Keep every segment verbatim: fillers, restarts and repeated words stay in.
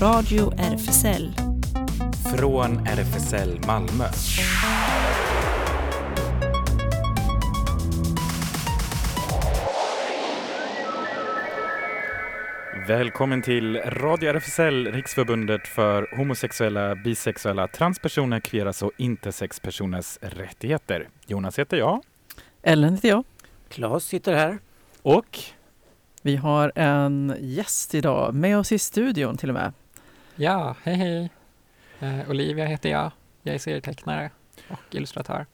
Radio R F S L. Från R F S L Malmö. Välkommen till Radio R F S L, Riksförbundet för homosexuella, bisexuella, transpersoner, queeras och intersexpersoners rättigheter. Jonas heter jag. Ellen heter jag. Claes sitter här. Och vi har en gäst idag med oss i studion till och med. Ja, hej hej. Eh, Olivia heter jag. Jag är serietecknare och illustratör.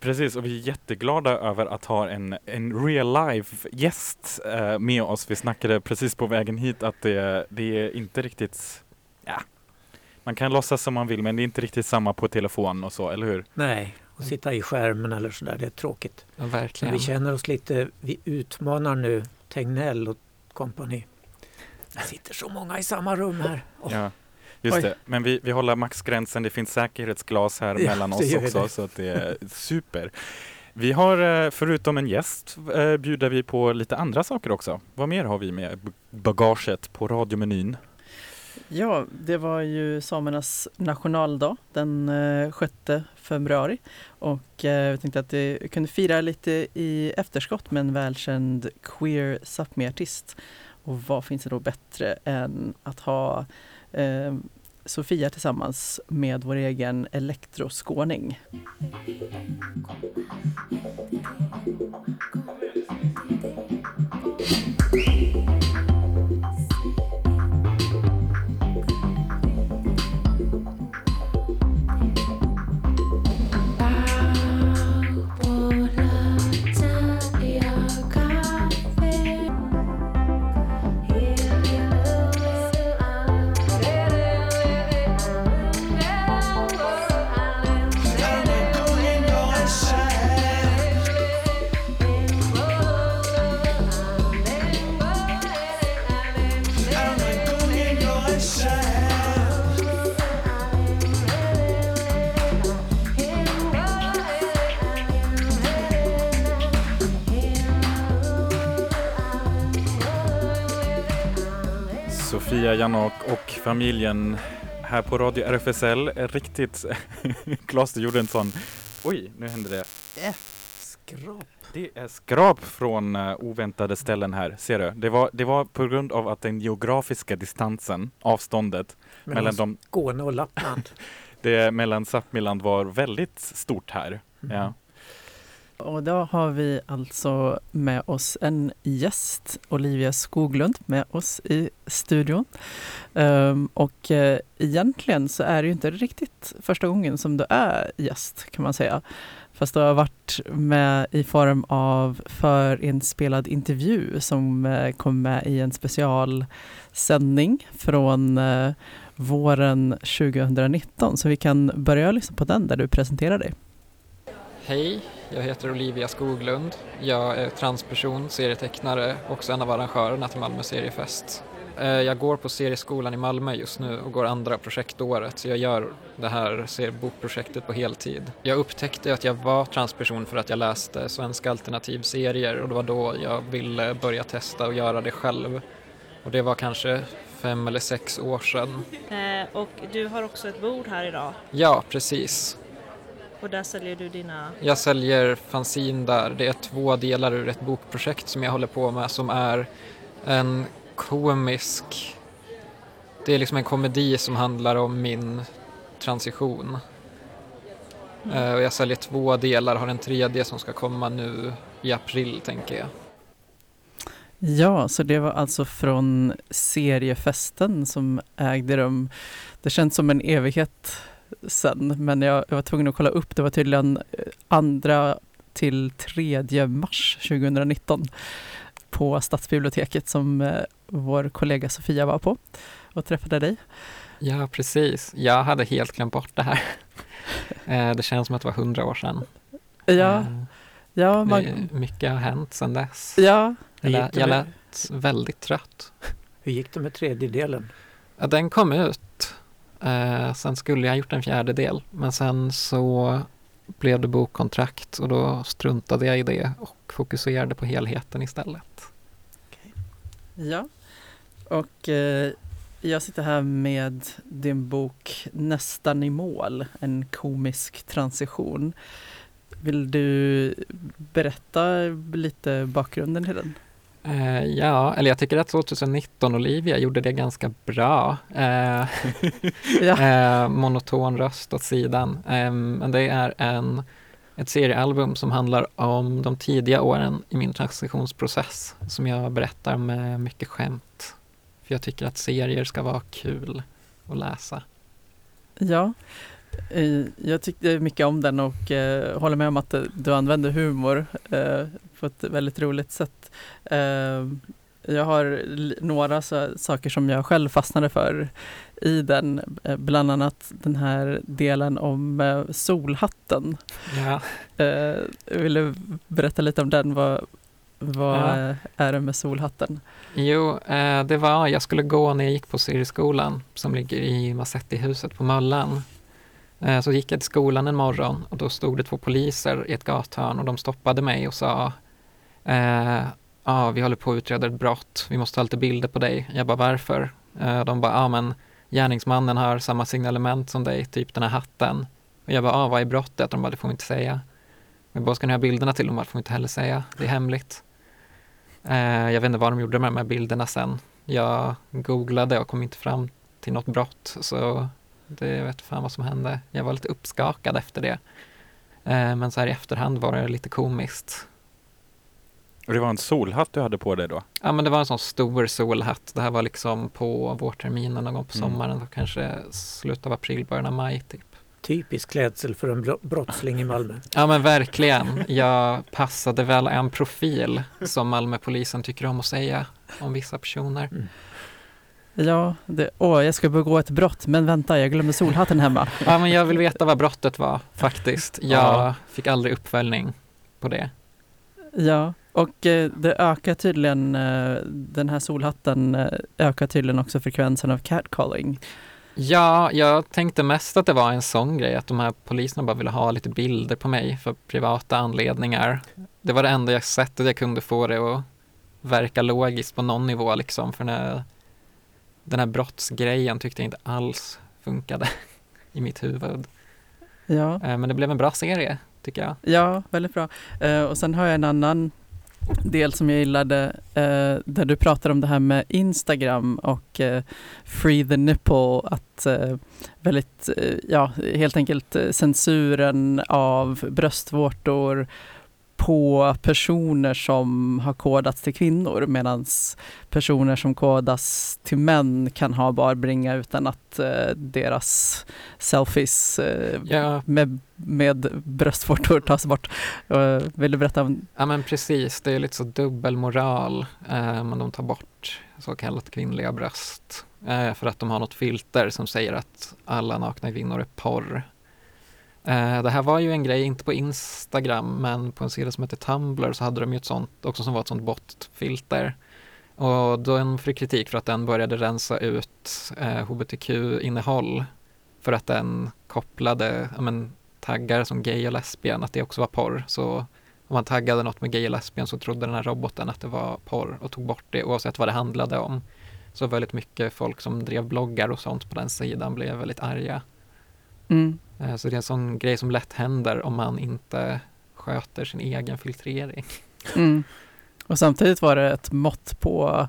Precis, och vi är jätteglada över att ha en, en real-life-gäst eh, med oss. Vi snackade precis på vägen hit att det, det är inte riktigt... Ja. Man kan låtsas som man vill, men det är inte riktigt samma på telefon och så, eller hur? Nej, och sitta i skärmen eller sådär, det är tråkigt. Ja, verkligen. Men vi känner oss lite... Vi utmanar nu Tegnell och kompani. Det sitter så många i samma rum här. Oh. Ja. Just Oj. det, men vi, vi håller maxgränsen. Det finns säkerhetsglas här ja, mellan oss också, det. Så att det är super. Vi har, förutom en gäst, bjuder vi på lite andra saker också. Vad mer har vi med bagaget på radiomenyn? Ja, det var ju samernas nationaldag den sjätte februari. Och jag tänkte att vi kunde fira lite i efterskott med en välkänd queer Sápmi-artist. Och vad finns det då bättre än att ha... Eh, Sofia tillsammans med vår egen elektroskåning. Sofia Jannok och familjen här på Radio R F S L är riktigt... Claes, du gjorde en sån... Oj, nu hände det. Äh, skrap. Det är skrap från uh, oväntade ställen här, ser du. Det var, det var på grund av att den geografiska distansen, avståndet... Men mellan de Skåne och Lappland. Det mellan Sápmiland var väldigt stort här. Mm. Ja. Och då har vi alltså med oss en gäst, Olivia Skoglund, med oss i studion. Um, och uh, egentligen så är det ju inte riktigt första gången som du är gäst, kan man säga. Fast du har varit med i form av förinspelad intervju som uh, kom med i en specialsändning från uh, våren tjugonitton. Så vi kan börja lyssna på den där du presenterar dig. Hej, jag heter Olivia Skoglund. Jag är transperson, serietecknare och också en av arrangörerna till Malmö Seriefest. Jag går på Syriskolan i Malmö just nu och går andra projektåret, så jag gör det här seriebokprojektet på heltid. Jag upptäckte att jag var transperson för att jag läste svenska alternativserier, och det var då jag ville börja testa och göra det själv. Och det var kanske fem eller sex år sedan. Eh, och du har också ett bord här idag? Ja, precis. Och där säljer du dina... Jag säljer fanzin där. Det är två delar ur ett bokprojekt som jag håller på med, som är en komisk... Det är liksom en komedi som handlar om min transition. Mm. Uh, och jag säljer två delar, har en tredje som ska komma nu i april, tänker jag. Ja, så det var alltså från seriefesten som ägde rum. Det känns som en evighet... sen, men jag, jag var tvungen att kolla upp. Det var tydligen andra till tredje mars tjugonitton på Stadsbiblioteket som eh, vår kollega Sofia var på och träffade dig. Ja, precis. Jag hade helt glömt bort det här. eh, det känns som att det var hundra år sedan. Ja. Eh, ja man... Mycket har hänt sedan dess. Ja. Jag, lä- jag lät väldigt trött. Hur gick det med tredjedelen? Ja, den kom ut. Uh, sen skulle jag gjort en fjärdedel, men sen så blev det bokkontrakt och då struntade jag i det och fokuserade på helheten istället. Okay. Ja, och uh, Jag sitter här med din bok Nästan i mål, en komisk transition. Vill du berätta lite bakgrunden till den? Uh, ja, eller jag tycker att tjugonitton Olivia gjorde det ganska bra. Uh, ja. uh, monoton röst åt sidan. Um, men det är en, ett seriealbum som handlar om de tidiga åren i min transitionsprocess som jag berättar med mycket skämt. För jag tycker att serier ska vara kul att läsa. Ja, uh, jag tyckte mycket om den och uh, håller med om att uh, du använder humor uh, på ett väldigt roligt sätt. Uh, jag har några så, saker som jag själv fastnade för i den. Uh, bland annat den här delen om uh, solhatten. Ja. Uh, vill du berätta lite om den? Vad, vad ja. är det med solhatten? Jo, uh, det var jag skulle gå när jag gick på Syriskolan som ligger i Massettihuset på Möllan. Uh, så gick jag till skolan en morgon och då stod det två poliser i ett gathörn och de stoppade mig och sa... Uh, ja, ah, vi håller på att utreda ett brott. Vi måste ha lite bilder på dig. Jag bara, varför? Eh, de bara, ja ah, men gärningsmannen har samma signalement som dig, typ den här hatten. Och jag bara, ah, vad är brottet? De bara, det får vi inte säga. Jag bara, ska ni ha bilderna till? De bara, det får vi inte heller säga. Det är hemligt. Eh, jag vet inte vad de gjorde med de här bilderna sen. Jag googlade och kom inte fram till något brott. Så det vet fan vad som hände. Jag var lite uppskakad efter det. Eh, men så här i efterhand var det lite komiskt. Och det var en solhatt du hade på dig då? Ja, men det var en sån stor solhatt. Det här var liksom på vårterminen någon gång på sommaren. Mm. Kanske slutet av april, början av maj typ. Typisk klädsel för en brottsling i Malmö. Ja, men verkligen. Jag passade väl en profil som Malmöpolisen tycker om att säga om vissa personer. Mm. Ja, det, åh, jag ska begå ett brott, men vänta, jag glömde solhatten hemma. Ja, men jag vill veta vad brottet var faktiskt. Jag ja. fick aldrig uppföljning på det. Ja. Och det ökar tydligen, den här solhatten ökar tydligen också frekvensen av catcalling. Ja, jag tänkte mest att det var en sån grej, att de här poliserna bara ville ha lite bilder på mig för privata anledningar. Det var det enda jag sett att jag kunde få det att verka logiskt på någon nivå liksom. För den här, den här brottsgrejen tyckte jag inte alls funkade i mitt huvud. Ja. Men det blev en bra serie, tycker jag. Ja, väldigt bra. Och sen har jag en annan... del som jag gillade eh, där du pratar om det här med Instagram och eh, free the nipple, att eh, väldigt eh, ja, helt enkelt eh, censuren av bröstvårtor på personer som har kodats till kvinnor, medan personer som kodas till män kan ha barbringa utan att eh, deras selfies eh, ja. med, med bröstvårtor tas bort. Uh, vill du berätta om? Ja, men precis, det är lite så dubbelmoral eh, men de tar bort så kallat kvinnliga bröst eh, för att de har något filter som säger att alla nakna kvinnor är porr. Det här var ju en grej, inte på Instagram men på en sida som heter Tumblr, så hade de ju ett sånt också som var ett sånt botfilter. Och då fick kritik för att den började rensa ut eh, H B T Q-innehåll för att den kopplade ja, men, taggar som gay och lesbian, att det också var porr. Så om man taggade något med gay och lesbian så trodde den här roboten att det var porr och tog bort det oavsett vad det handlade om. Så väldigt mycket folk som drev bloggar och sånt på den sidan blev väldigt arga. Mm. Så det är en sån grej som lätt händer om man inte sköter sin egen filtrering. Mm. Och samtidigt var det ett mått på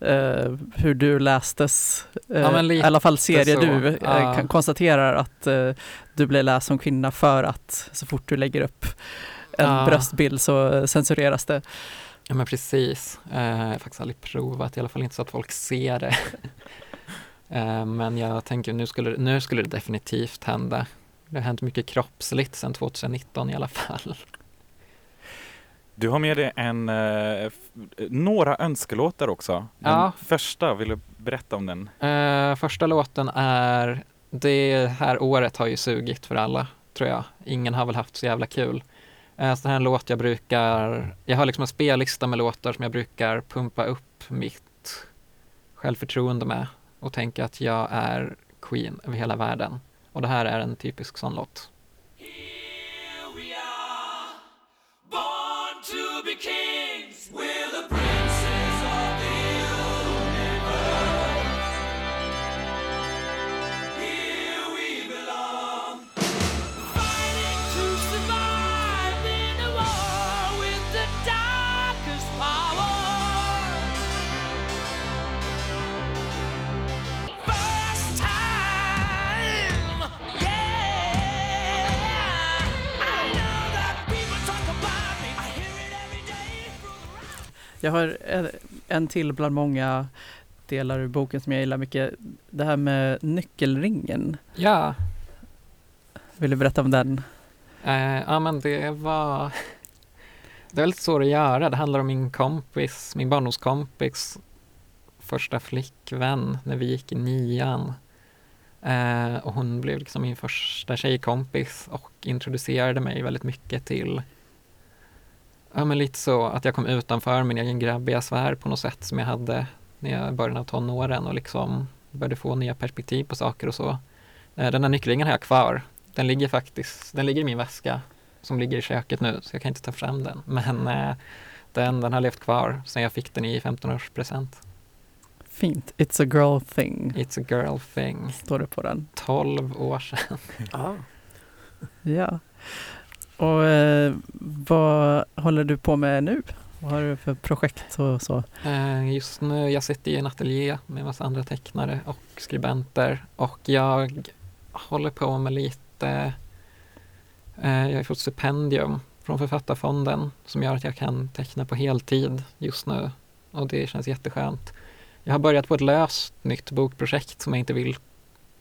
eh, hur du lästes. Eh, ja, I alla fall serier du eh, ja. kan konstatera att eh, du blir läst som kvinna för att så fort du lägger upp en ja. bröstbild så censureras det. Ja, men precis. Eh, jag har faktiskt aldrig provat, i alla fall inte så att folk ser det. eh, men jag tänker nu skulle, nu skulle det definitivt hända. Det har hänt mycket kroppsligt sedan tjugonitton i alla fall. Du har med dig en, eh, f- några önskelåtar också. Den ja. första, vill du berätta om den? Eh, första låten är... Det här året har ju sugit för alla, tror jag. Ingen har väl haft så jävla kul. Eh, så det här är en låt jag brukar... Jag har liksom en spellista med låtar som jag brukar pumpa upp mitt självförtroende med. Och tänka att jag är queen över hela världen. Och det här är en typisk sån låt. Kings, we're the princes of the universe. Jag har en, en till bland många delar ur boken som jag gillar mycket. Det här med nyckelringen. Ja. Vill du berätta om den? Eh, ja, men det var... Det är väldigt svårt att göra. Det handlar om min kompis, min barndomskompis första flickvän när vi gick i nian. Eh, och hon blev liksom min första tjejkompis och introducerade mig väldigt mycket till... Ja, men lite så att jag kom utanför min egen grabbiga sfär på något sätt som jag hade när jag började av tonåren och liksom började få nya perspektiv på saker och så. Eh, den här nycklingen har jag kvar. Den ligger faktiskt, den ligger i min väska som ligger i köket nu, så jag kan inte ta fram den. Men eh, den, den har levt kvar sen jag fick den i femton års present. Fint. It's a girl thing. It's a girl thing. Står det på den. tolv år sedan. Ja. Ja. Och eh, vad håller du på med nu? Vad har du för projekt och så? Eh, just nu, jag sitter i en ateljé med en massa andra tecknare och skribenter. Och jag håller på med lite... Eh, jag har fått stipendium från Författarfonden som gör att jag kan teckna på heltid just nu. Och det känns jätteskönt. Jag har börjat på ett löst nytt bokprojekt som jag inte vill...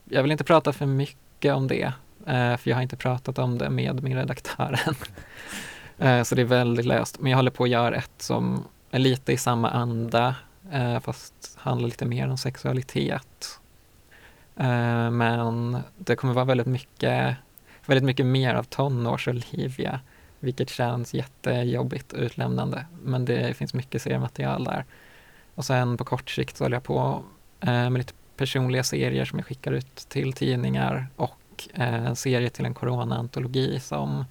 Jag vill inte prata för mycket om det. För jag har inte pratat om det med min redaktören. Så det är väldigt löst. Men jag håller på att göra ett som är lite i samma anda. Fast handlar lite mer om sexualitet. Men det kommer vara väldigt mycket, väldigt mycket mer av tonårs-Olivia. Vilket känns jättejobbigt och utlämnande. Men det finns mycket seriematerial där. Och sen på kort sikt så håller jag på med lite personliga serier som jag skickar ut till tidningar. Och en serie till en corona-antologi som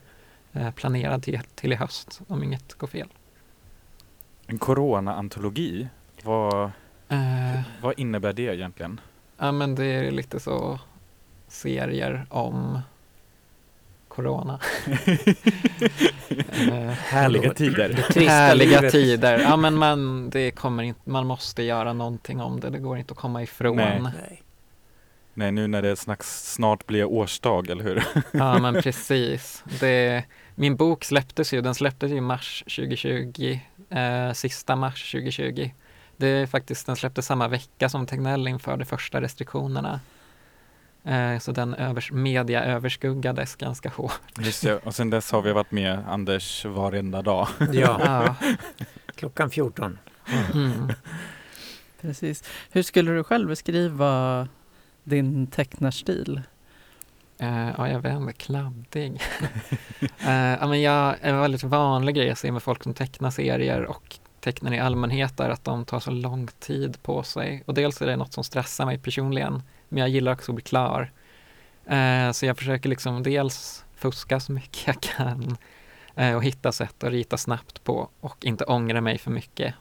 planerad till, till i höst om inget går fel. En corona-antologi? Vad, uh, vad innebär det egentligen? Ja, men det är lite så serier om corona. uh, Härliga tider. Härliga tider. Ja, men man, det kommer inte, man måste göra någonting om det. Det går inte att komma ifrån. Nej. Nej. Nej, nu när det snacks, snart blir årsdag, eller hur? Ja, men precis. Det, min bok släpptes ju, den släpptes ju i mars tjugohundratjugo, eh, sista mars tjugohundratjugo. Det är faktiskt, den släpptes samma vecka som Tegnell införde första restriktionerna. Eh, så den övers, media överskuggades ganska hårt. Just det, och sen dess har vi varit med Anders varenda dag. Ja, ja. Klockan fjorton. Mm. Mm. Precis. Hur skulle du själv beskriva... din tecknarstil? Uh, ja, jag vet inte. Kladdig. uh, ja, men jag, en väldigt vanlig grej jag ser med folk som tecknar serier och tecknar i allmänhet är att de tar så lång tid på sig. Och dels är det något som stressar mig personligen, men jag gillar också att bli klar. Uh, så jag försöker liksom dels fuska så mycket jag kan uh, och hitta sätt att rita snabbt på och inte ångra mig för mycket.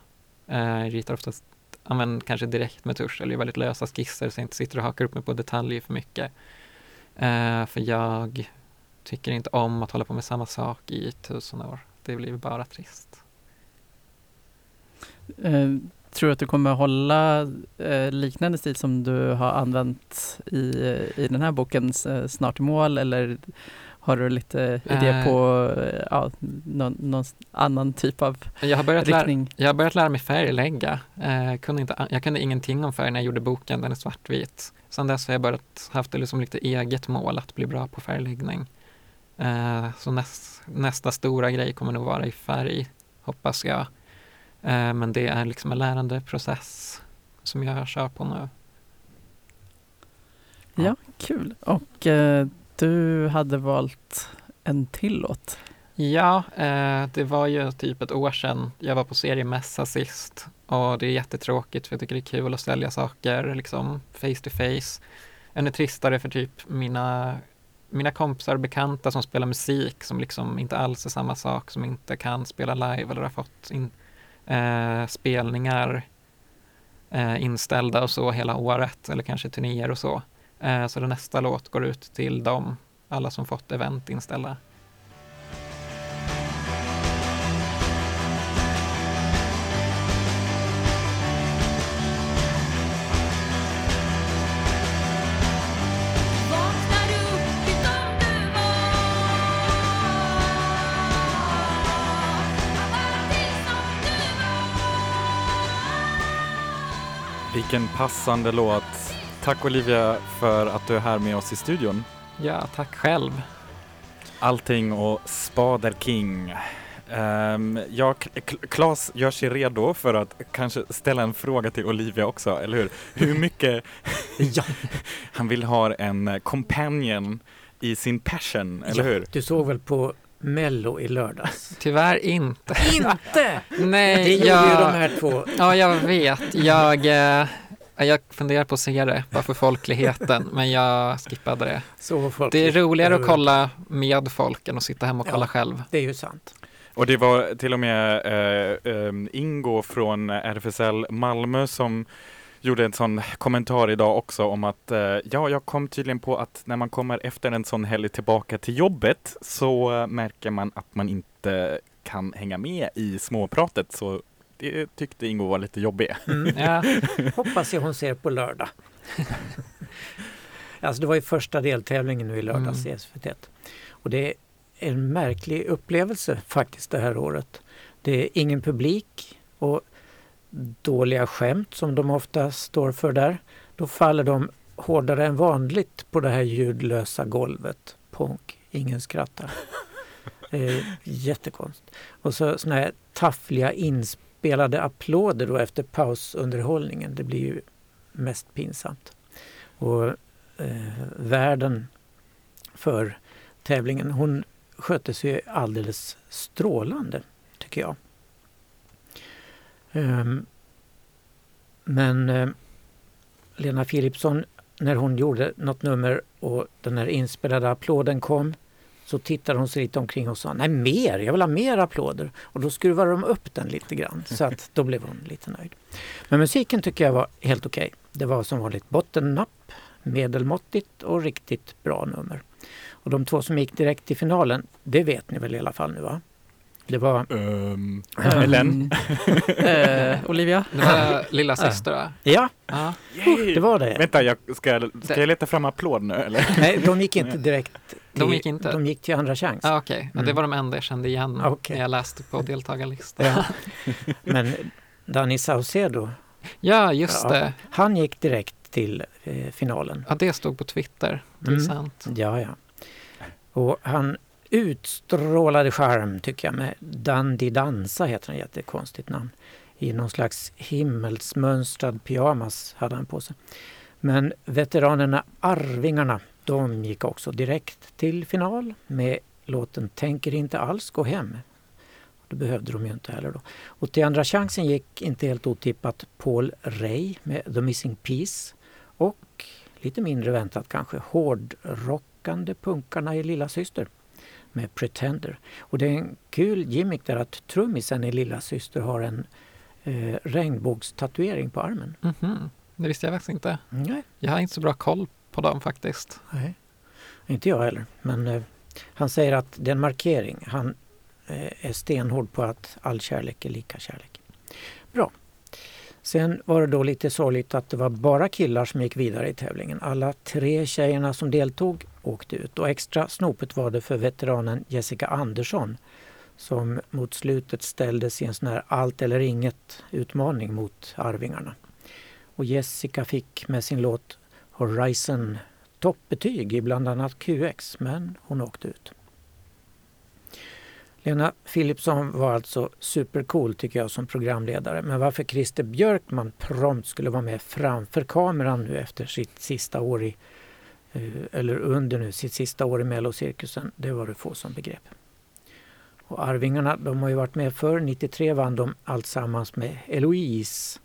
Uh, jag ritar oftast Ja, men kanske direkt med tusch eller väldigt lösa skisser så jag inte sitter och hakar upp mig på detaljer för mycket. Uh, för jag tycker inte om att hålla på med samma sak i tusen år. Det blir bara trist. Uh, tror du att du kommer hålla uh, liknande stil som du har använt i, i den här bokens uh, Snart i mål, eller har du lite idé uh, på uh, ja, någon, någon annan typ av jag har börjat riktning? Lära, jag har börjat lära mig färglägga. Uh, kunde inte, jag kunde ingenting om färg när jag gjorde boken, den är svartvit. Sen dess har jag börjat haft det liksom lite eget mål att bli bra på färgläggning. Uh, så näst, nästa stora grej kommer nog vara i färg, hoppas jag. Uh, men det är liksom en lärandeprocess som jag kör på nu. Ja, ja kul. Och... Uh, Du hade valt en till låt. Ja, eh, det var ju typ ett år sedan. Jag var på seriemässa sist. Och det är jättetråkigt för jag tycker det är kul att sälja saker liksom face to face. Ännu tristare för typ mina, mina kompisar och bekanta som spelar musik som liksom inte alls är samma sak, som inte kan spela live eller har fått in, eh, spelningar eh, inställda och så hela året. Eller kanske turnéer och så. Så den nästa låt går ut till dem, alla som fått event inställda. Vilken passande låt. Tack Olivia för att du är här med oss i studion. Ja, tack själv. Allting och Spader King. Um, jag, Claes gör sig redo för att kanske ställa en fråga till Olivia också, eller hur? Hur mycket... ja. Han vill ha en companion i sin passion, eller ja, hur? Du såg väl på Mello i lördags? Tyvärr inte. Inte? Nej, det jag... Det är ju de här två. Ja, jag vet. Jag... Eh... Jag funderar på att se det, bara för folkligheten, men jag skippade det. Så folk, det är roligare att kolla med folk än att sitta hemma och kolla ja, själv. Det är ju sant. Och det var till och med eh, eh, Ingo från R F S L Malmö som gjorde en sån kommentar idag också om att eh, ja, jag kom tydligen på att när man kommer efter en sån helg tillbaka till jobbet så märker man att man inte kan hänga med i småpratet, så det tyckte Ingo var lite jobbig. Mm, ja. Hoppas jag hon ser på lördag. Alltså det var ju första deltävlingen nu i lördags mm. i S V T. Och det är en märklig upplevelse faktiskt det här året. Det är ingen publik och dåliga skämt som de ofta står för där. Då faller de hårdare än vanligt på det här ljudlösa golvet. Punk, ingen skrattar. eh, jättekonst. Och så såna här taffliga inspelningar. Spelade applåder då efter pausunderhållningen. Det blir ju mest pinsamt. Och eh, värden för tävlingen, hon skötte sig alldeles strålande, tycker jag. Um, men eh, Lena Philipsson, när hon gjorde något nummer och den här inspelade applåden kom, så tittade hon sig lite omkring och sa, nej mer, jag vill ha mer applåder. Och då skruvade de upp den lite grann. Så att då blev hon lite nöjd. Men musiken tycker jag var helt okej. Okay. Det var som vanligt bottennapp, medelmåttigt och riktigt bra nummer. Och de två som gick direkt till finalen, det vet ni väl i alla fall nu va? Det var... Um, Ellen. uh, Olivia. Det var Lilla Syster uh. Ja, uh. det var det. Vänta, jag ska, ska jag leta fram applåd nu? Eller? Nej, de gick inte direkt. Till, de, gick inte. de gick till andra chans. Ah, okay. mm. ja, det var de enda jag kände igen okay. när jag läste på deltagarlistan. Ja. Men Danny Saucedo. Ja, just ja, det. Han gick direkt till eh, finalen. Ja, det stod på Twitter. Det är sant. Ja, ja. Och han... utstrålade charm tycker jag med Dandy Dansa heter en jättekonstigt namn. I någon slags himmelsmönstrad pyjamas hade han på sig. Men veteranerna Arvingarna, de gick också direkt till final med låten Tänker inte alls gå hem. Det behövde de ju inte heller då. Och till andra chansen gick inte helt otippat Paul Rey med The Missing Piece och lite mindre väntat kanske hårdrockande punkarna i Lilla Syster med Pretender. Och det är en kul gimmick där att trummisen i Lilla Syster har en eh, regnbågstatuering på armen. Mm-hmm. Det visste jag faktiskt inte. Nej. Jag har inte så bra koll på dem faktiskt. Nej, inte jag heller. Men eh, han säger att det är en markering. Han eh, är stenhård på att all kärlek är lika kärlek. Bra. Sen var det då lite sorgligt att det var bara killar som gick vidare i tävlingen. Alla tre tjejerna som deltog åkte ut. Och extra snopet var det för veteranen Jessica Andersson som mot slutet ställdes i en sån här allt eller inget utmaning mot Arvingarna. Och Jessica fick med sin låt Horizon toppbetyg i bland annat Q X, men hon åkte ut. Lena Philipsson var alltså supercool tycker jag som programledare. Men varför Christer Björkman prompt skulle vara med framför kameran nu efter sitt sista år i eller under nu sitt sista år i Mellocirkusen, det var det få som begrepp. Och Arvingarna, de har ju varit med förr. nittiotre vann de alltsammans med Eloise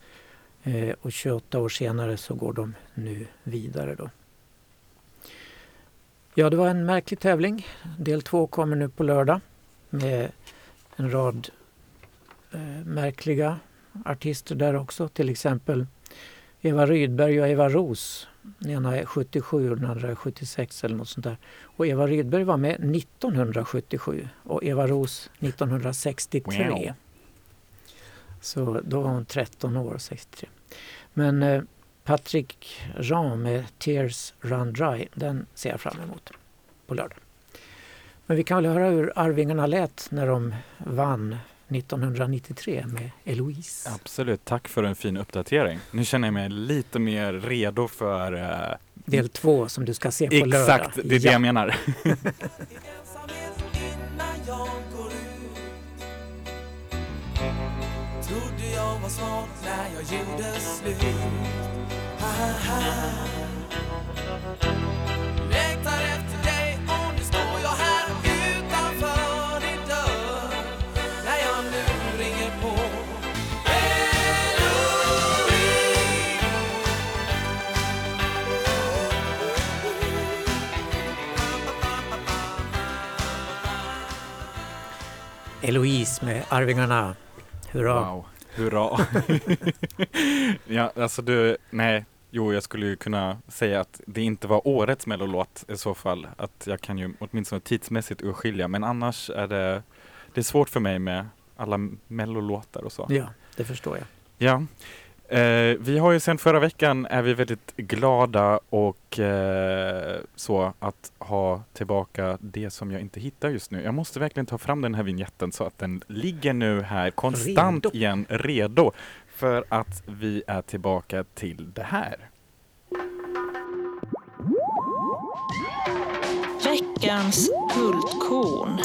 och tjugoåtta år senare så går de nu vidare då. Ja, det var en märklig tävling. Del två kommer nu på lördag. Med en rad eh, märkliga artister där också. Till exempel Eva Rydberg och Eva Ros. Den ena är sjuttiosju och den andra är sjuttiosex eller något sånt där. Och Eva Rydberg var med nittonhundrasjuttiosju och Eva Ros nittonhundrasextiotre. Wow. Så då var hon tretton år och sextiotre. Men eh, Patrick Jean med Tears Run Dry, den ser jag fram emot på lördag. Men vi kan väl höra hur Arvingarna lät när de vann nittonhundranittiotre med Eloise. Absolut, tack för en fin uppdatering. Nu känner jag mig lite mer redo för... Uh, del två som du ska se på lördag. Exakt, det är ja. det jag menar. Trodde jag var smart när jag gjorde slut. Längtar efter dig och nu står jag här utanför din dörr. När jag nu ringer på Eloise. Eloise med Arvingarna. Hurra. Wow, hurra. Ja, alltså du, nej, jo, jag skulle ju kunna säga att det inte var årets mellolåt i så fall. Att jag kan ju åtminstone tidsmässigt urskilja, men annars är det, det är svårt för mig med alla mellolåtar och så. Ja, det förstår jag. Ja, eh, vi har ju sedan förra veckan är vi väldigt glada och eh, så att ha tillbaka det som jag inte hittar just nu. Jag måste verkligen ta fram den här vignetten så att den ligger nu här konstant redo. igen, redo. För att vi är tillbaka till det här. Veckans guldkorn.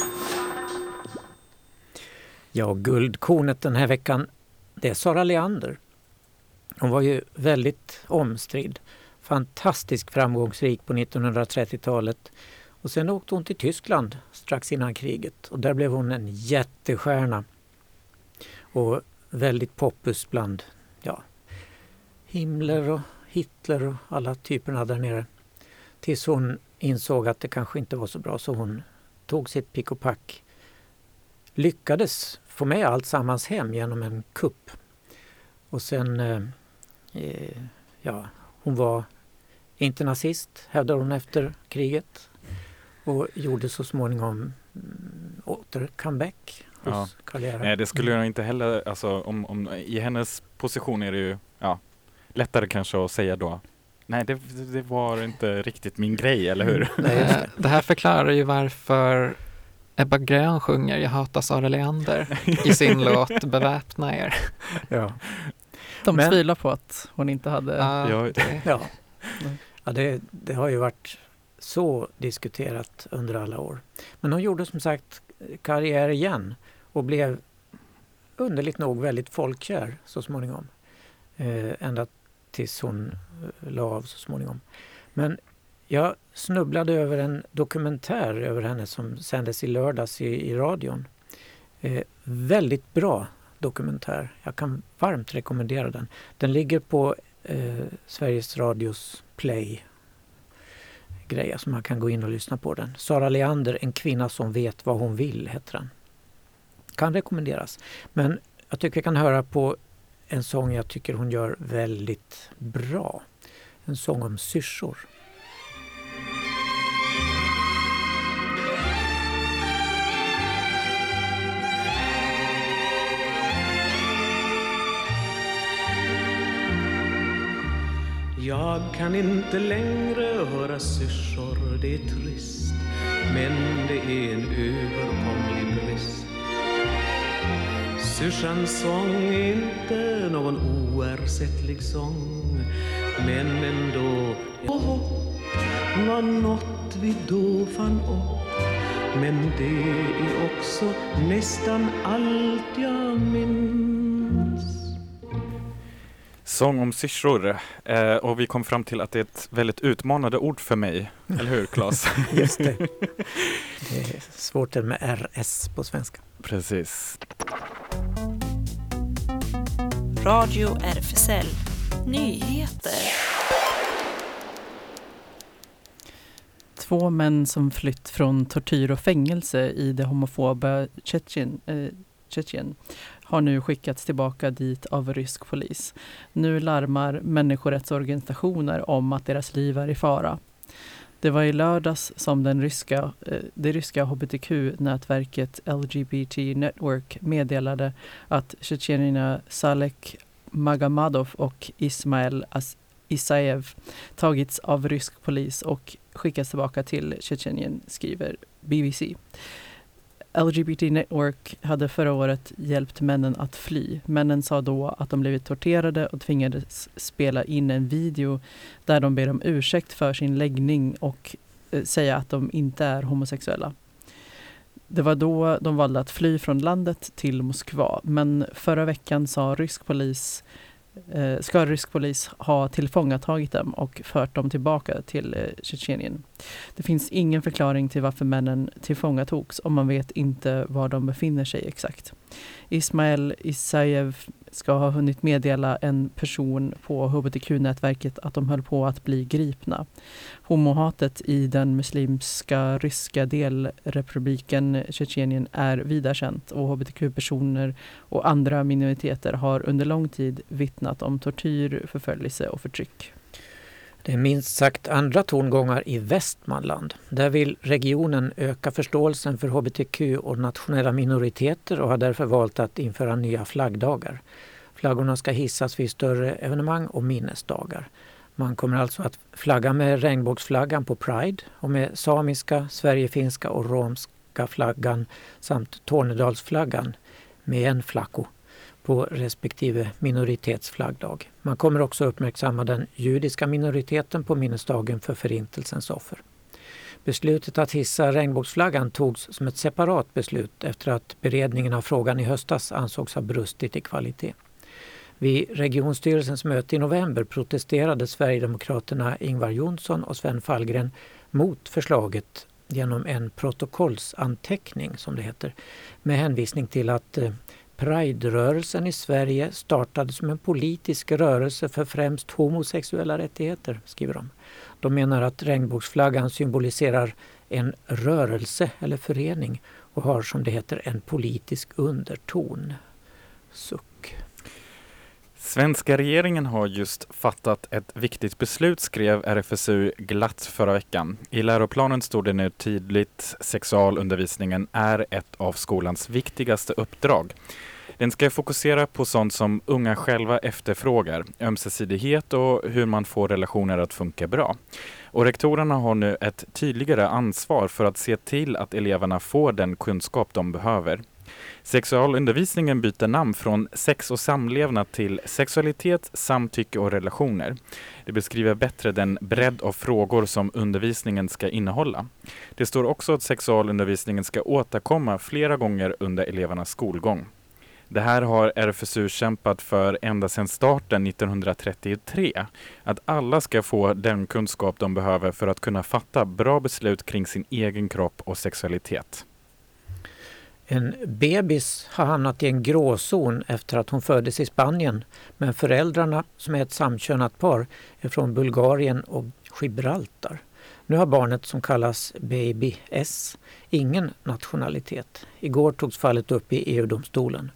Ja, guldkornet den här veckan, det är Sara Leander. Hon var ju väldigt omstridd. Fantastiskt framgångsrik på nittonhundratrettiotalet. Och sen åkte hon till Tyskland strax innan kriget. Och där blev hon en jättestjärna. Och väldigt poppus bland ja, Himmler och Hitler och alla typerna där nere. Tills hon insåg att det kanske inte var så bra, så hon tog sitt pick och pack. Lyckades få med allt sammans hem genom en kupp. Och sen, eh, ja, hon var inte nazist, hävdade hon efter kriget. Och gjorde så småningom mm, åter comeback. Ja. Nej, det skulle jag inte heller, alltså, om, om, i hennes position är det ju ja, lättare kanske att säga då nej, det, det var inte riktigt min grej, eller hur? Det, det här förklarar ju varför Ebba Grön sjunger Jag hatar Sara Leander i sin låt Beväpna er. Ja. De Men, tvivlar på att hon inte hade uh, ja, det. Ja. Ja, det, det har ju varit så diskuterat under alla år. Men hon gjorde som sagt karriär igen och blev underligt nog väldigt folkkär så småningom. Eh, ända tills hon la av så småningom. Men jag snubblade över en dokumentär över henne som sändes i lördags i, i radion. Eh, väldigt bra dokumentär. Jag kan varmt rekommendera den. Den ligger på eh, Sveriges Radios Play grejer som man kan gå in och lyssna på den. Sara Leander, en kvinna som vet vad hon vill, heter den. Kan rekommenderas. Men jag tycker vi kan höra på en sång jag tycker hon gör väldigt bra. En sång om syrsor. Jag kan inte längre höra syrsor, det är trist, men det är en överkomlig brist. Syrsans sång är inte någon oersättlig sång, men ändå oh, var något vi då fann upp. Men det är också nästan allt jag minns. Sång om syrsor. Eh, och vi kom fram till att det är ett väldigt utmanande ord för mig. Eller hur, Claes? Just det. Det är svårt med R S på svenska. Precis. Radio R F S L. Nyheter. Två män som flytt från tortyr och fängelse i det homofoba Tjetjen... Eh, Tjetjenien har nu skickats tillbaka dit av rysk polis. Nu larmar människorättsorganisationer om att deras liv är i fara. Det var i lördags som den ryska, det ryska hbtq-nätverket L G B T Network meddelade att tjetjenerna Salek Magamadov och Ismail Isayev tagits av rysk polis och skickats tillbaka till Tjetjenien, skriver B B C. L G B T Network hade förra året hjälpt männen att fly. Männen sa då att de blivit torterade och tvingades spela in en video där de ber om ursäkt för sin läggning och eh, säga att de inte är homosexuella. Det var då de valde att fly från landet till Moskva. Men förra veckan sa rysk polis, eh, ska rysk polis ha tillfångatagit dem och fört dem tillbaka till eh, Tjetjenien. Det finns ingen förklaring till varför männen tillfångatogs och man vet inte var de befinner sig exakt. Ismail Isayev ska ha hunnit meddela en person på H B T Q-nätverket att de höll på att bli gripna. Homohatet i den muslimska ryska delrepubliken Tjetjenien är vidarekänt och H B T Q-personer och andra minoriteter har under lång tid vittnat om tortyr, förföljelse och förtryck. Det är minst sagt andra tongångar i Västmanland. Där vill regionen öka förståelsen för H B T Q och nationella minoriteter och har därför valt att införa nya flaggdagar. Flaggorna ska hissas vid större evenemang och minnesdagar. Man kommer alltså att flagga med regnbågsflaggan på Pride och med samiska, sverigefinska och romska flaggan samt Tornedalsflaggan med en flacko på respektive minoritetsflaggdag. Man kommer också uppmärksamma den judiska minoriteten på minnesdagen för förintelsens offer. Beslutet att hissa regnbågsflaggan togs som ett separat beslut efter att beredningen av frågan i höstas ansågs ha brustit i kvalitet. Vid regionstyrelsens möte i november protesterade Sverigedemokraterna Ingvar Jonsson och Sven Fallgren mot förslaget genom en protokollsanteckning, som det heter, med hänvisning till att Pride-rörelsen i Sverige startade som en politisk rörelse för främst homosexuella rättigheter, skriver de. De menar att regnbågsflaggan symboliserar en rörelse eller förening och har, som det heter, en politisk underton. Suck. Svenska regeringen har just fattat ett viktigt beslut, skrev R F S U glatt förra veckan. I läroplanen stod det nu tydligt att sexualundervisningen är ett av skolans viktigaste uppdrag. Den ska fokusera på sånt som unga själva efterfrågar, ömsesidighet och hur man får relationer att funka bra. Och rektorerna har nu ett tydligare ansvar för att se till att eleverna får den kunskap de behöver. Sexualundervisningen byter namn från sex och samlevnad till sexualitet, samtycke och relationer. Det beskriver bättre den bredd av frågor som undervisningen ska innehålla. Det står också att sexualundervisningen ska återkomma flera gånger under elevernas skolgång. Det här har R F S U kämpat för ända sedan starten nittonhundratrettiotre. Att alla ska få den kunskap de behöver för att kunna fatta bra beslut kring sin egen kropp och sexualitet. En bebis har hamnat i en gråzon efter att hon föddes i Spanien, men föräldrarna, som är ett samkönat par, är från Bulgarien och Gibraltar. Nu har barnet, som kallas Baby S, ingen nationalitet. Igår togs fallet upp i E U-domstolen.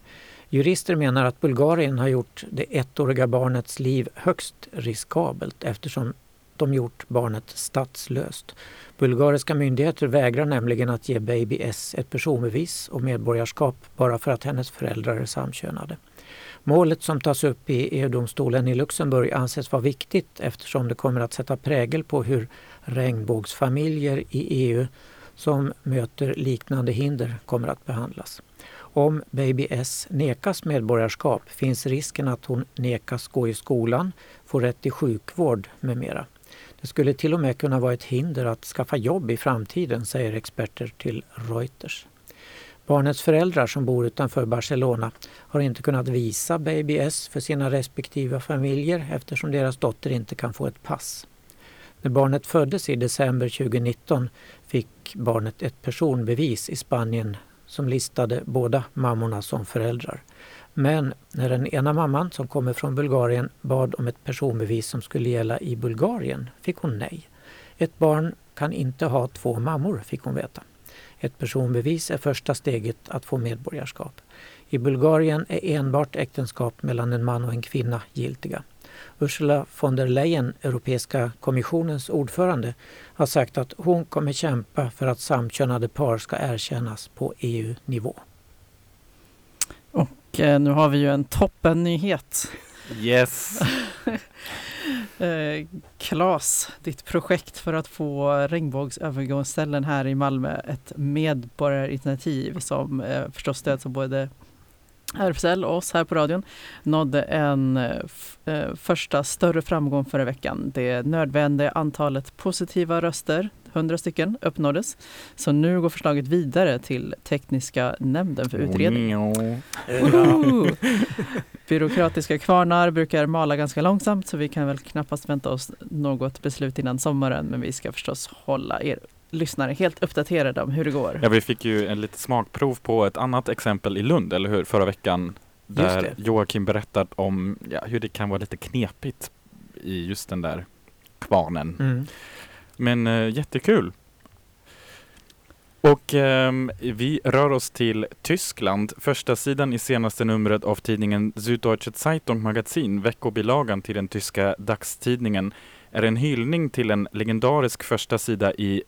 Jurister menar att Bulgarien har gjort det ettåriga barnets liv högst riskabelt eftersom de gjort barnet statslöst. Bulgariska myndigheter vägrar nämligen att ge Baby S ett personbevis och medborgarskap bara för att hennes föräldrar är samkönade. Målet, som tas upp i E U-domstolen i Luxemburg, anses vara viktigt eftersom det kommer att sätta prägel på hur regnbågsfamiljer i E U som möter liknande hinder kommer att behandlas. Om Baby S nekas medborgarskap finns risken att hon nekas gå i skolan, får rätt till sjukvård med mera. Det skulle till och med kunna vara ett hinder att skaffa jobb i framtiden, säger experter till Reuters. Barnets föräldrar, som bor utanför Barcelona, har inte kunnat visa Baby S för sina respektive familjer eftersom deras dotter inte kan få ett pass. När barnet föddes i december tjugonitton fick barnet ett personbevis i Spanien som listade båda mammorna som föräldrar. Men när den ena mamman, som kommer från Bulgarien, bad om ett personbevis som skulle gälla i Bulgarien fick hon nej. Ett barn kan inte ha två mammor, fick hon veta. Ett personbevis är första steget att få medborgarskap. I Bulgarien är enbart äktenskap mellan en man och en kvinna giltiga. Ursula von der Leyen, Europeiska kommissionens ordförande, har sagt att hon kommer kämpa för att samkönade par ska erkännas på E U-nivå. Och nu har vi ju en toppennyhet. Yes! Eh, Klas, ditt projekt för att få regnbågsövergångsställen här i Malmö, ett medborgarinitiativ som eh, förstås stöds av både R F S L och oss här på radion, nådde en f- eh, första större framgång förra veckan. Det nödvändiga antalet positiva röster, hundra stycken, uppnåddes. Så nu går förslaget vidare till tekniska nämnden för utredning. Oh, no. Byråkratiska kvarnar brukar mala ganska långsamt, så vi kan väl knappast vänta oss något beslut innan sommaren, men vi ska förstås hålla er lyssnare helt uppdaterade om hur det går. Ja, vi fick ju en liten smakprov på ett annat exempel i Lund, eller hur, förra veckan, där Joakim berättade om ja, hur det kan vara lite knepigt i just den där kvarnen. Mm. Men äh, jättekul. Och äh, vi rör oss till Tyskland. Första sidan i senaste numret av tidningen Süddeutsche Zeitung Magazin, veckobilagan till den tyska dagstidningen, är en hyllning till en legendarisk första sida i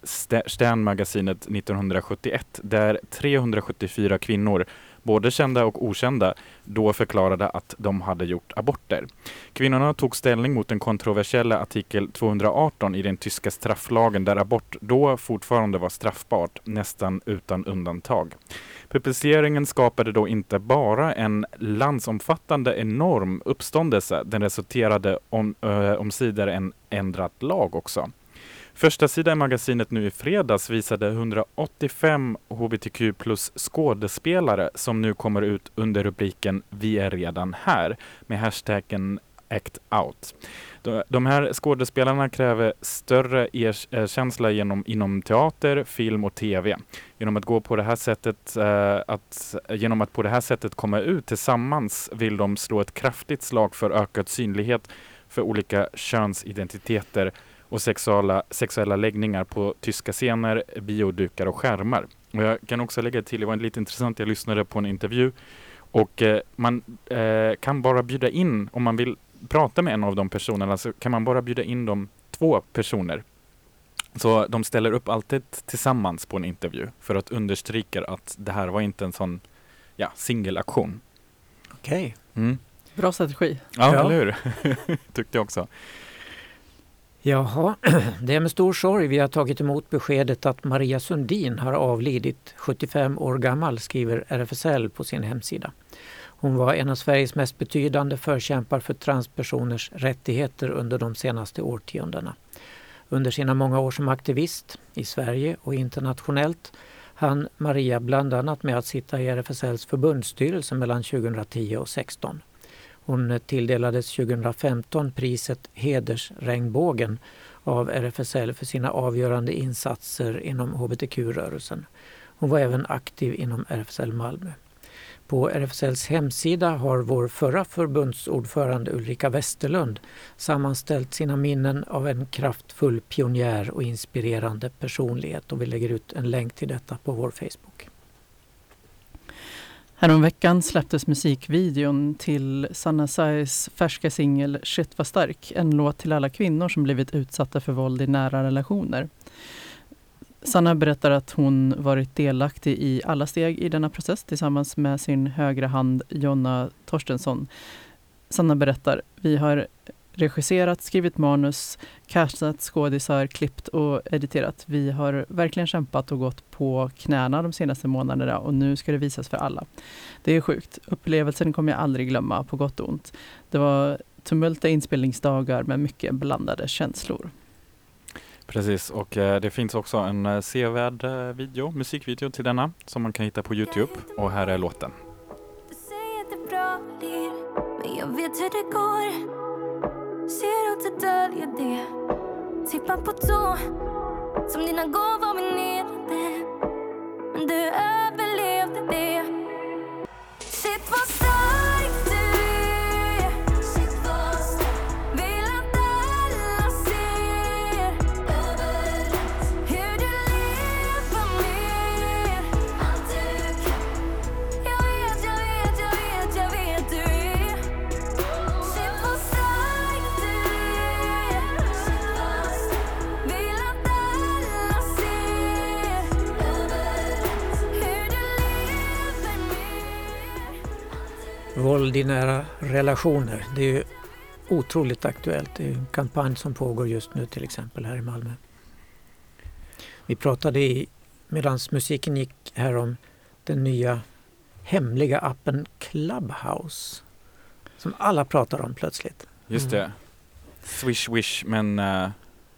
Stern-magasinet nittonhundrasjuttioett, där trehundrasjuttiofyra kvinnor, både kända och okända, då förklarade att de hade gjort aborter. Kvinnorna tog ställning mot den kontroversiella artikel tvåhundraarton i den tyska strafflagen, där abort då fortfarande var straffbart, nästan utan undantag. Publiceringen skapade då inte bara en landsomfattande enorm uppståndelse, den resulterade om, ö, omsider en ändrad lag också. Första sida i magasinet nu i fredags visade hundraåttiofem H B T Q plus skådespelare som nu kommer ut under rubriken "Vi är redan här" med hashtaggen Act Out. De här skådespelarna kräver större erkänsla genom, inom teater, film och tv. Genom att gå på det här sättet eh, att, genom att på det här sättet komma ut tillsammans vill de slå ett kraftigt slag för ökad synlighet för olika könsidentiteter och sexuella, sexuella läggningar på tyska scener, biodukar och skärmar. Och jag kan också lägga till, det var lite intressant, jag lyssnade på en intervju och eh, man eh, kan bara bjuda in, om man vill prata med en av de personerna så kan man bara bjuda in de två personer. Så de ställer upp alltid tillsammans på en intervju för att understryka att det här var inte en sån ja, singelaktion. Okej. Okay. Mm. Bra strategi. Ja, ja. Eller hur? Tyckte jag också. Jaha, det är med stor sorg vi har tagit emot beskedet att Maria Sundin har avlidit, sjuttiofem år gammal, skriver R F S L på sin hemsida. Hon var en av Sveriges mest betydande förkämpar för transpersoners rättigheter under de senaste årtiondena. Under sina många år som aktivist i Sverige och internationellt hann Maria bland annat med att sitta i R F S Ls förbundsstyrelse mellan tjugohundratio och sexton. Hon tilldelades tjugohundrafemton priset Hedersregnbågen av R F S L för sina avgörande insatser inom H B T Q-rörelsen. Hon var även aktiv inom R F S L Malmö. På R F S Ls hemsida har vår förra förbundsordförande Ulrika Westerlund sammanställt sina minnen av en kraftfull pionjär och inspirerande personlighet, och vi lägger ut en länk till detta på vår Facebook. Häromveckan släpptes musikvideon till Sanna Sais färska singel Shit var stark, en låt till alla kvinnor som blivit utsatta för våld i nära relationer. Sanna berättar att hon varit delaktig i alla steg i denna process tillsammans med sin högra hand Jonna Torstensson. Sanna berättar: vi har regisserat, skrivit manus, castat skådisar, klippt och editerat. Vi har verkligen kämpat och gått på knäna de senaste månaderna och nu ska det visas för alla. Det är sjukt. Upplevelsen kommer jag aldrig glömma, på gott och ont. Det var tumulta inspelningsdagar med mycket blandade känslor. Precis, och det finns också en sevärd video, musikvideo till denna som man kan hitta på YouTube, och här är låten. Du säger att det är bra, men jag vet hur det går. Ser och inte döljer det. Tippar på tå som dina gåv var min nere. Men du överlevde det. Shit vad starkt du är. Shit vad starkt. Vill att alla ser överallt hur du lever mer. Allt du kan. Jag vet, jag vet, jag vet, jag vet du är. Shit vad starkt. Våld i nära relationer, det är ju otroligt aktuellt. Det är en kampanj som pågår just nu till exempel här i Malmö. Vi pratade i, medan musiken gick här, om den nya hemliga appen Clubhouse som alla pratar om plötsligt. Just det. Mm. Swish, wish. Men uh,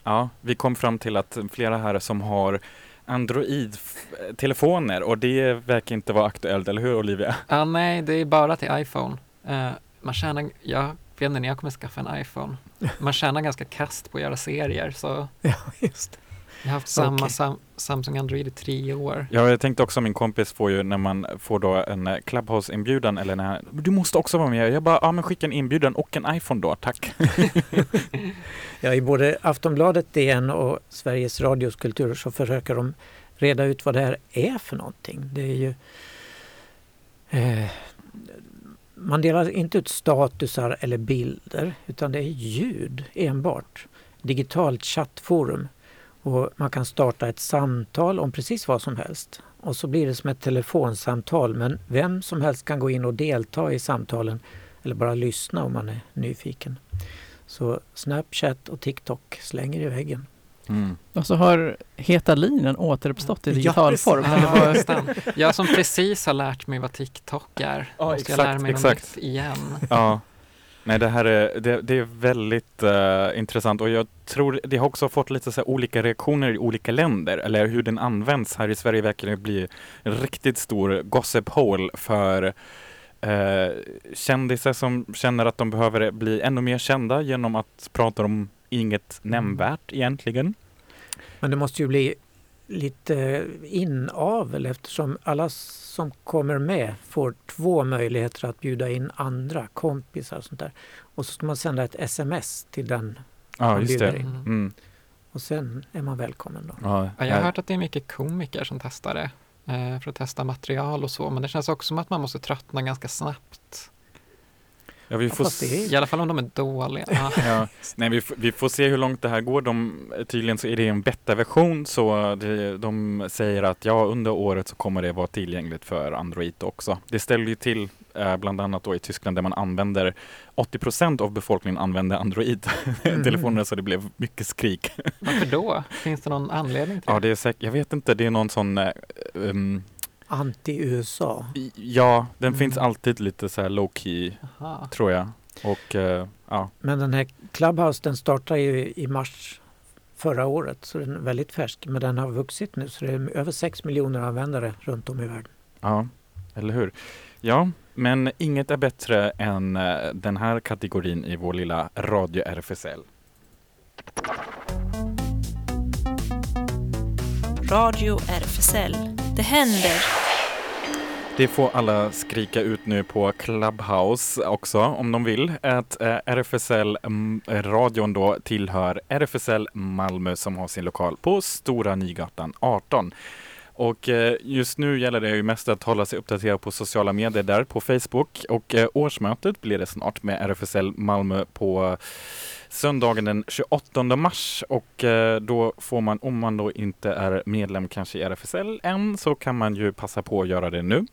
ja, vi kom fram till att flera här som har Android-telefoner, och det verkar inte vara aktuellt, eller hur Olivia? Ja, nej, det är bara till iPhone. Uh, man tjänar, jag vet inte när jag kommer skaffa en iPhone. Man tjänar ganska kast på att göra serier, så... Ja, just det. Jag har haft samma okay. sam- Samsung Android i tre år. Ja, jag tänkte också, min kompis får ju, när man får då en Clubhouse-inbjudan, eller när du måste också vara med. Jag bara, ja men skicka en inbjudan och en iPhone då, tack. Ja, i både Aftonbladet, D N och Sveriges Radios kultur så försöker de reda ut vad det här är för någonting. Det är ju... Eh, man delar inte ut statusar eller bilder, utan det är ljud enbart. Digitalt chattforum. Och man kan starta ett samtal om precis vad som helst. Och så blir det som ett telefonsamtal, men vem som helst kan gå in och delta i samtalen eller bara lyssna om man är nyfiken. Så Snapchat och TikTok slänger i väggen. Mm. Och så har heta linjen återuppstått i digital ja, form. Ja, jag som precis har lärt mig vad TikTok är. Ja, måste exakt, jag lära mig exakt. Något igen. Ja. Nej, det här är, det, det är väldigt uh, intressant, och jag tror det har också fått lite så här olika reaktioner i olika länder, eller hur den används. Här i Sverige verkar det bli en riktigt stor gossip hole för uh, kändisar som känner att de behöver bli ännu mer kända genom att prata om inget nämnvärt egentligen. Men det måste ju bli lite inavel, eftersom alla som kommer med får två möjligheter att bjuda in andra kompisar och sånt där. Och så ska man sända ett sms till den ah, man bjuder in. Mm. Och sen är man välkommen då. Ah, ja, jag har hört att det är mycket komiker som testar det eh, för att testa material och så. Men det känns också som att man måste tröttna ganska snabbt. Ja, vi får s- I alla fall om de är dåliga. Ah. Ja. Nej, vi, f- vi får se hur långt det här går. De, tydligen så är det en beta-version, så det, de säger att ja, under året så kommer det vara tillgängligt för Android också. Det ställer ju till eh, bland annat då i Tyskland, där man använder åttio procent av befolkningen använder Android-telefoner, mm. så det blev mycket skrik. Varför då? Finns det någon anledning till det? Ja, det är säkert, jag vet inte. Det är någon sån... Eh, um, anti-U S A. Ja, den mm. finns alltid lite så här low-key, Aha. tror jag. Och, uh, ja. Men den här Clubhouse, den startade ju i mars förra året, så den är väldigt färsk. Men den har vuxit nu, så det är över sex miljoner användare runt om i världen. Ja, eller hur? Ja, men inget är bättre än uh, den här kategorin i vår lilla Radio R F S L. Radio R F S L. Det händer. Det får alla skrika ut nu på Clubhouse också om de vill. Att R F S L-radion då tillhör R F S L Malmö, som har sin lokal på Stora Nygatan arton. Och just nu gäller det ju mest att hålla sig uppdaterad på sociala medier där, på Facebook. Och årsmötet blir det snart med R F S L Malmö på söndagen den tjugoåttonde mars. Och då får man, om man då inte är medlem kanske i R F S L än, så kan man ju passa på att göra det nu.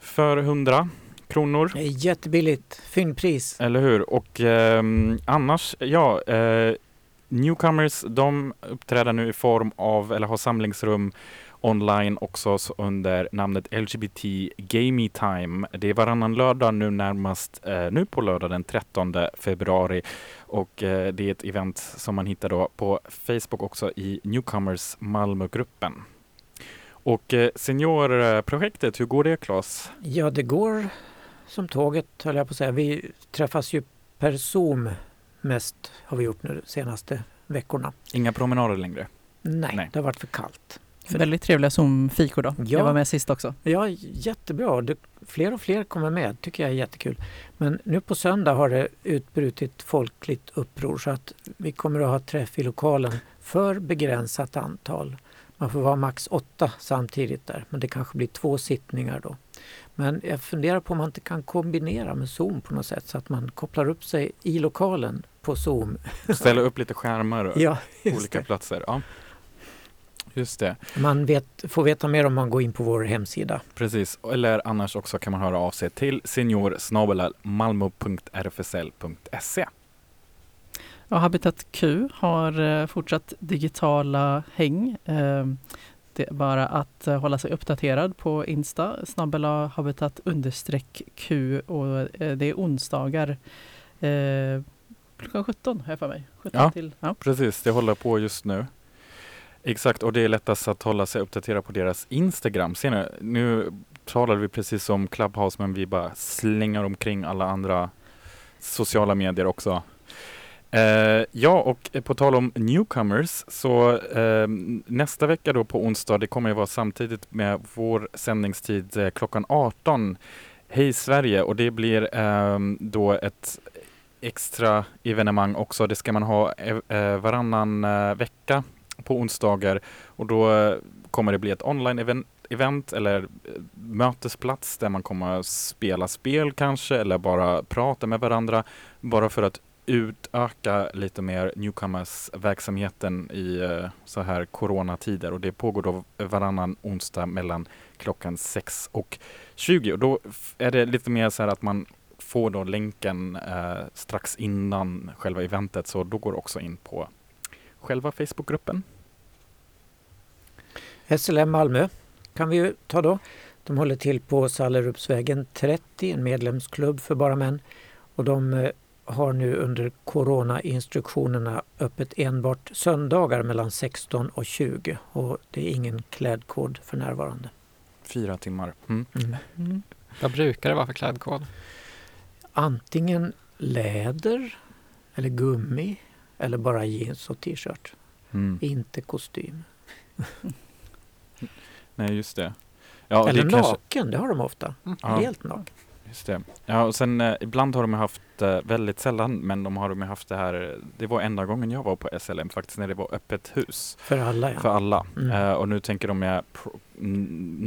För hundra kronor. Det är jättebilligt. Fyndpris. Eller hur? Och eh, annars, ja... Eh, Newcomers, de uppträder nu i form av, eller har samlingsrum online också under namnet L G B T Gamey Time. Det är varannan lördag nu närmast, eh, nu på lördag den trettonde februari. Och eh, det är ett event som man hittar då på Facebook också, i Newcomers Malmögruppen. Och eh, seniorprojektet, hur går det, Claes? Ja, det går som tåget, höll jag på att säga. Vi träffas ju per Zoom. Mest har vi gjort nu de senaste veckorna. Inga promenader längre? Nej, Nej. det har varit för kallt. För väldigt trevliga Zoom-fikor då. Ja, jag var med sist också. Ja, jättebra. Du, fler och fler kommer med. Tycker jag är jättekul. Men nu på söndag har det utbrutit folkligt uppror, så att vi kommer att ha träff i lokalen för begränsat antal. Man får vara max åtta samtidigt där. Men det kanske blir två sittningar då. Men jag funderar på om man inte kan kombinera med Zoom på något sätt, så att man kopplar upp sig i lokalen på Zoom. Ställa upp lite skärmar och ja, olika det. Platser. Ja, just det. Man vet, får veta mer om man går in på vår hemsida. Precis, eller annars också kan man höra av sig till senior snabel-a malmo punkt r f s l punkt s e. Ja, Habitat Q har fortsatt digitala häng. Det är bara att hålla sig uppdaterad på Insta, snabbela Habitat understreck Q, och det är onsdagar klockan sjutton här för mig. sjutton ja, till. Ja, precis. Det håller på just nu. Exakt, och det är lättast att hålla sig uppdaterad på deras Instagram. Senare, nu talade vi precis om Clubhouse, men vi bara slänger omkring alla andra sociala medier också. Eh, ja, och på tal om newcomers, så eh, nästa vecka då på onsdag, det kommer ju vara samtidigt med vår sändningstid eh, klockan arton. Hej Sverige, och det blir eh, då ett extra evenemang också. Det ska man ha eh, varannan eh, vecka på onsdagar, och då eh, kommer det bli ett online event, event eller mötesplats där man kommer spela spel kanske, eller bara prata med varandra, bara för att utöka lite mer newcomers-verksamheten i uh, så här coronatider. Och det pågår då varannan onsdag mellan klockan sex och tjugo. Och då är det lite mer så här att man får då länken uh, strax innan själva eventet. Så då går det också in på själva Facebookgruppen. S L M Malmö kan vi ju ta då. De håller till på Sallerupsvägen trettio, en medlemsklubb för bara män. Och de uh, har nu under corona-instruktionerna öppet enbart söndagar mellan sexton och tjugo, och det är ingen klädkod för närvarande. Fyra timmar. Mm. Mm. Mm. Vad brukar det vara för klädkod? Antingen läder eller gummi eller bara jeans och t-shirt. Mm. Inte kostym. Nej, just det. Ja, eller det naken, kanske... det har de ofta. Mm. Ja. Helt naken. Just det. Ja, och sen eh, ibland har de haft, eh, väldigt sällan, men de har de haft det här, det var enda gången jag var på S L M faktiskt, när det var öppet hus. För alla, ja. För alla. Mm. Eh, och nu tänker de med pr-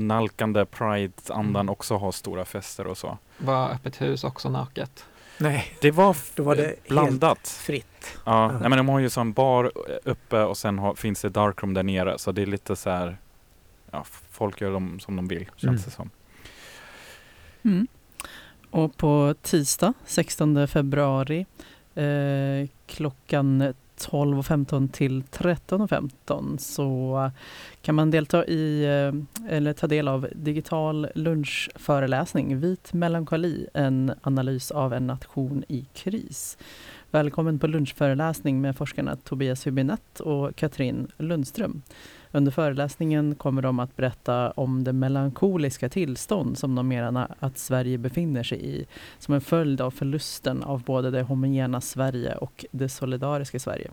nalkande Pride-andan mm. också ha stora fester och så. Var öppet hus också naket? Nej, det var, f- då var det blandat. Helt fritt. Ja, mm. nej, men de har ju så en bar uppe, och sen har, finns det darkroom där nere, så det är lite så här, ja, folk gör dem som de vill, känns mm. det som. Mm. Och på tisdag sextonde februari eh, klockan tolv och femton till tretton och femton så kan man delta i eh, eller ta del av digital lunchföreläsning Vit melankoli, en analys av en nation i kris. Välkommen på lunchföreläsning med forskarna Tobias Hübinette och Katrin Lundström. Under föreläsningen kommer de att berätta om det melankoliska tillstånd som de menar att Sverige befinner sig i, som en följd av förlusten av både det homogena Sverige och det solidariska Sverige.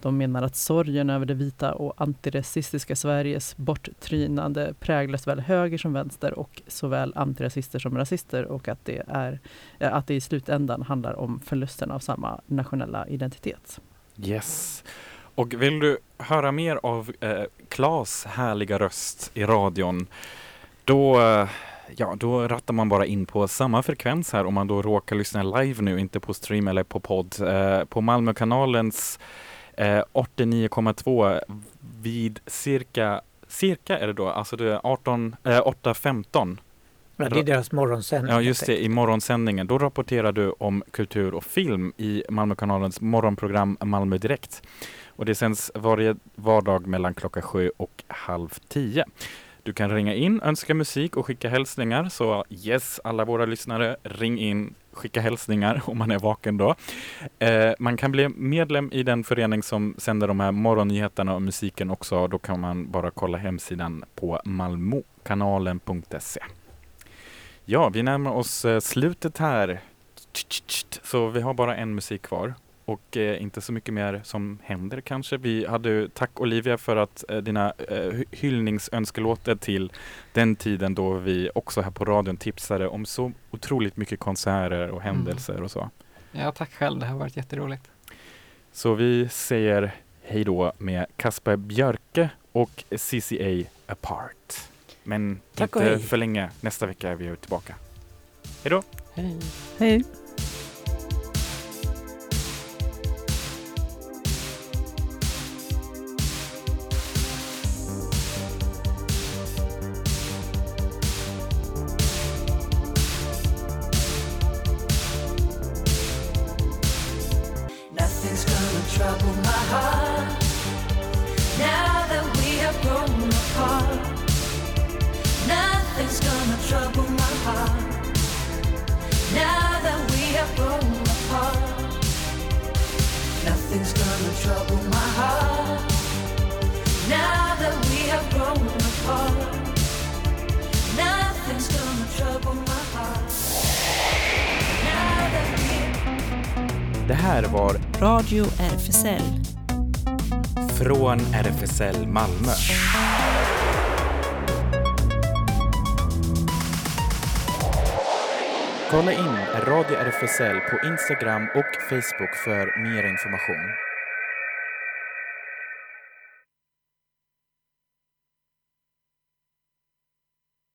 De menar att sorgen över det vita och antirasistiska Sveriges borttrynande präglar såväl höger som vänster och såväl antirasister som rasister, och att det, är, att det i slutändan handlar om förlusten av samma nationella identitet. Yes. Och vill du höra mer av eh, Klas härliga röst i radion, då, eh, ja, då rattar man bara in på samma frekvens här, om man då råkar lyssna live nu, inte på stream eller på podd. Eh, på Malmökanalens eh, åttionio komma två vid cirka, cirka är det då, alltså det är arton, eh, åtta femton. Ja, det är deras morgonsändning. Ja, just det, i morgonsändningen. Då rapporterar du om kultur och film i Malmökanalens morgonprogram Malmö Direkt. Och det sänds varje vardag mellan klockan sju och halv tio. Du kan ringa in, önska musik och skicka hälsningar. Så yes, alla våra lyssnare, ring in, skicka hälsningar om man är vaken då. Eh, man kan bli medlem i den förening som sänder de här morgonnyheterna och musiken också. Då kan man bara kolla hemsidan på malmokanalen punkt se. Ja, vi närmar oss slutet här. Så vi har bara en musik kvar. Och eh, inte så mycket mer som händer kanske. Vi hade, tack Olivia för att eh, dina eh, hyllningsönskelåter till den tiden då vi också här på radion tipsade om så otroligt mycket konserter och händelser mm. och så. Ja, tack själv. Det har varit jätteroligt. Så vi säger hej då med Kasper Björke och C C A Apart. Men tack inte för länge. Nästa vecka är vi tillbaka. Hej då! Hej! Hej! trouble my heart. Now that we have grown apart, nothing's gonna trouble my heart. Now that we have grown apart, nothing's gonna trouble my heart. Now that we have grown apart, nothing's gonna trouble my heart. Now that we Det här var Radio R F S L från R F S L Malmö. Kolla in Radio R F S L på Instagram och Facebook för mer information.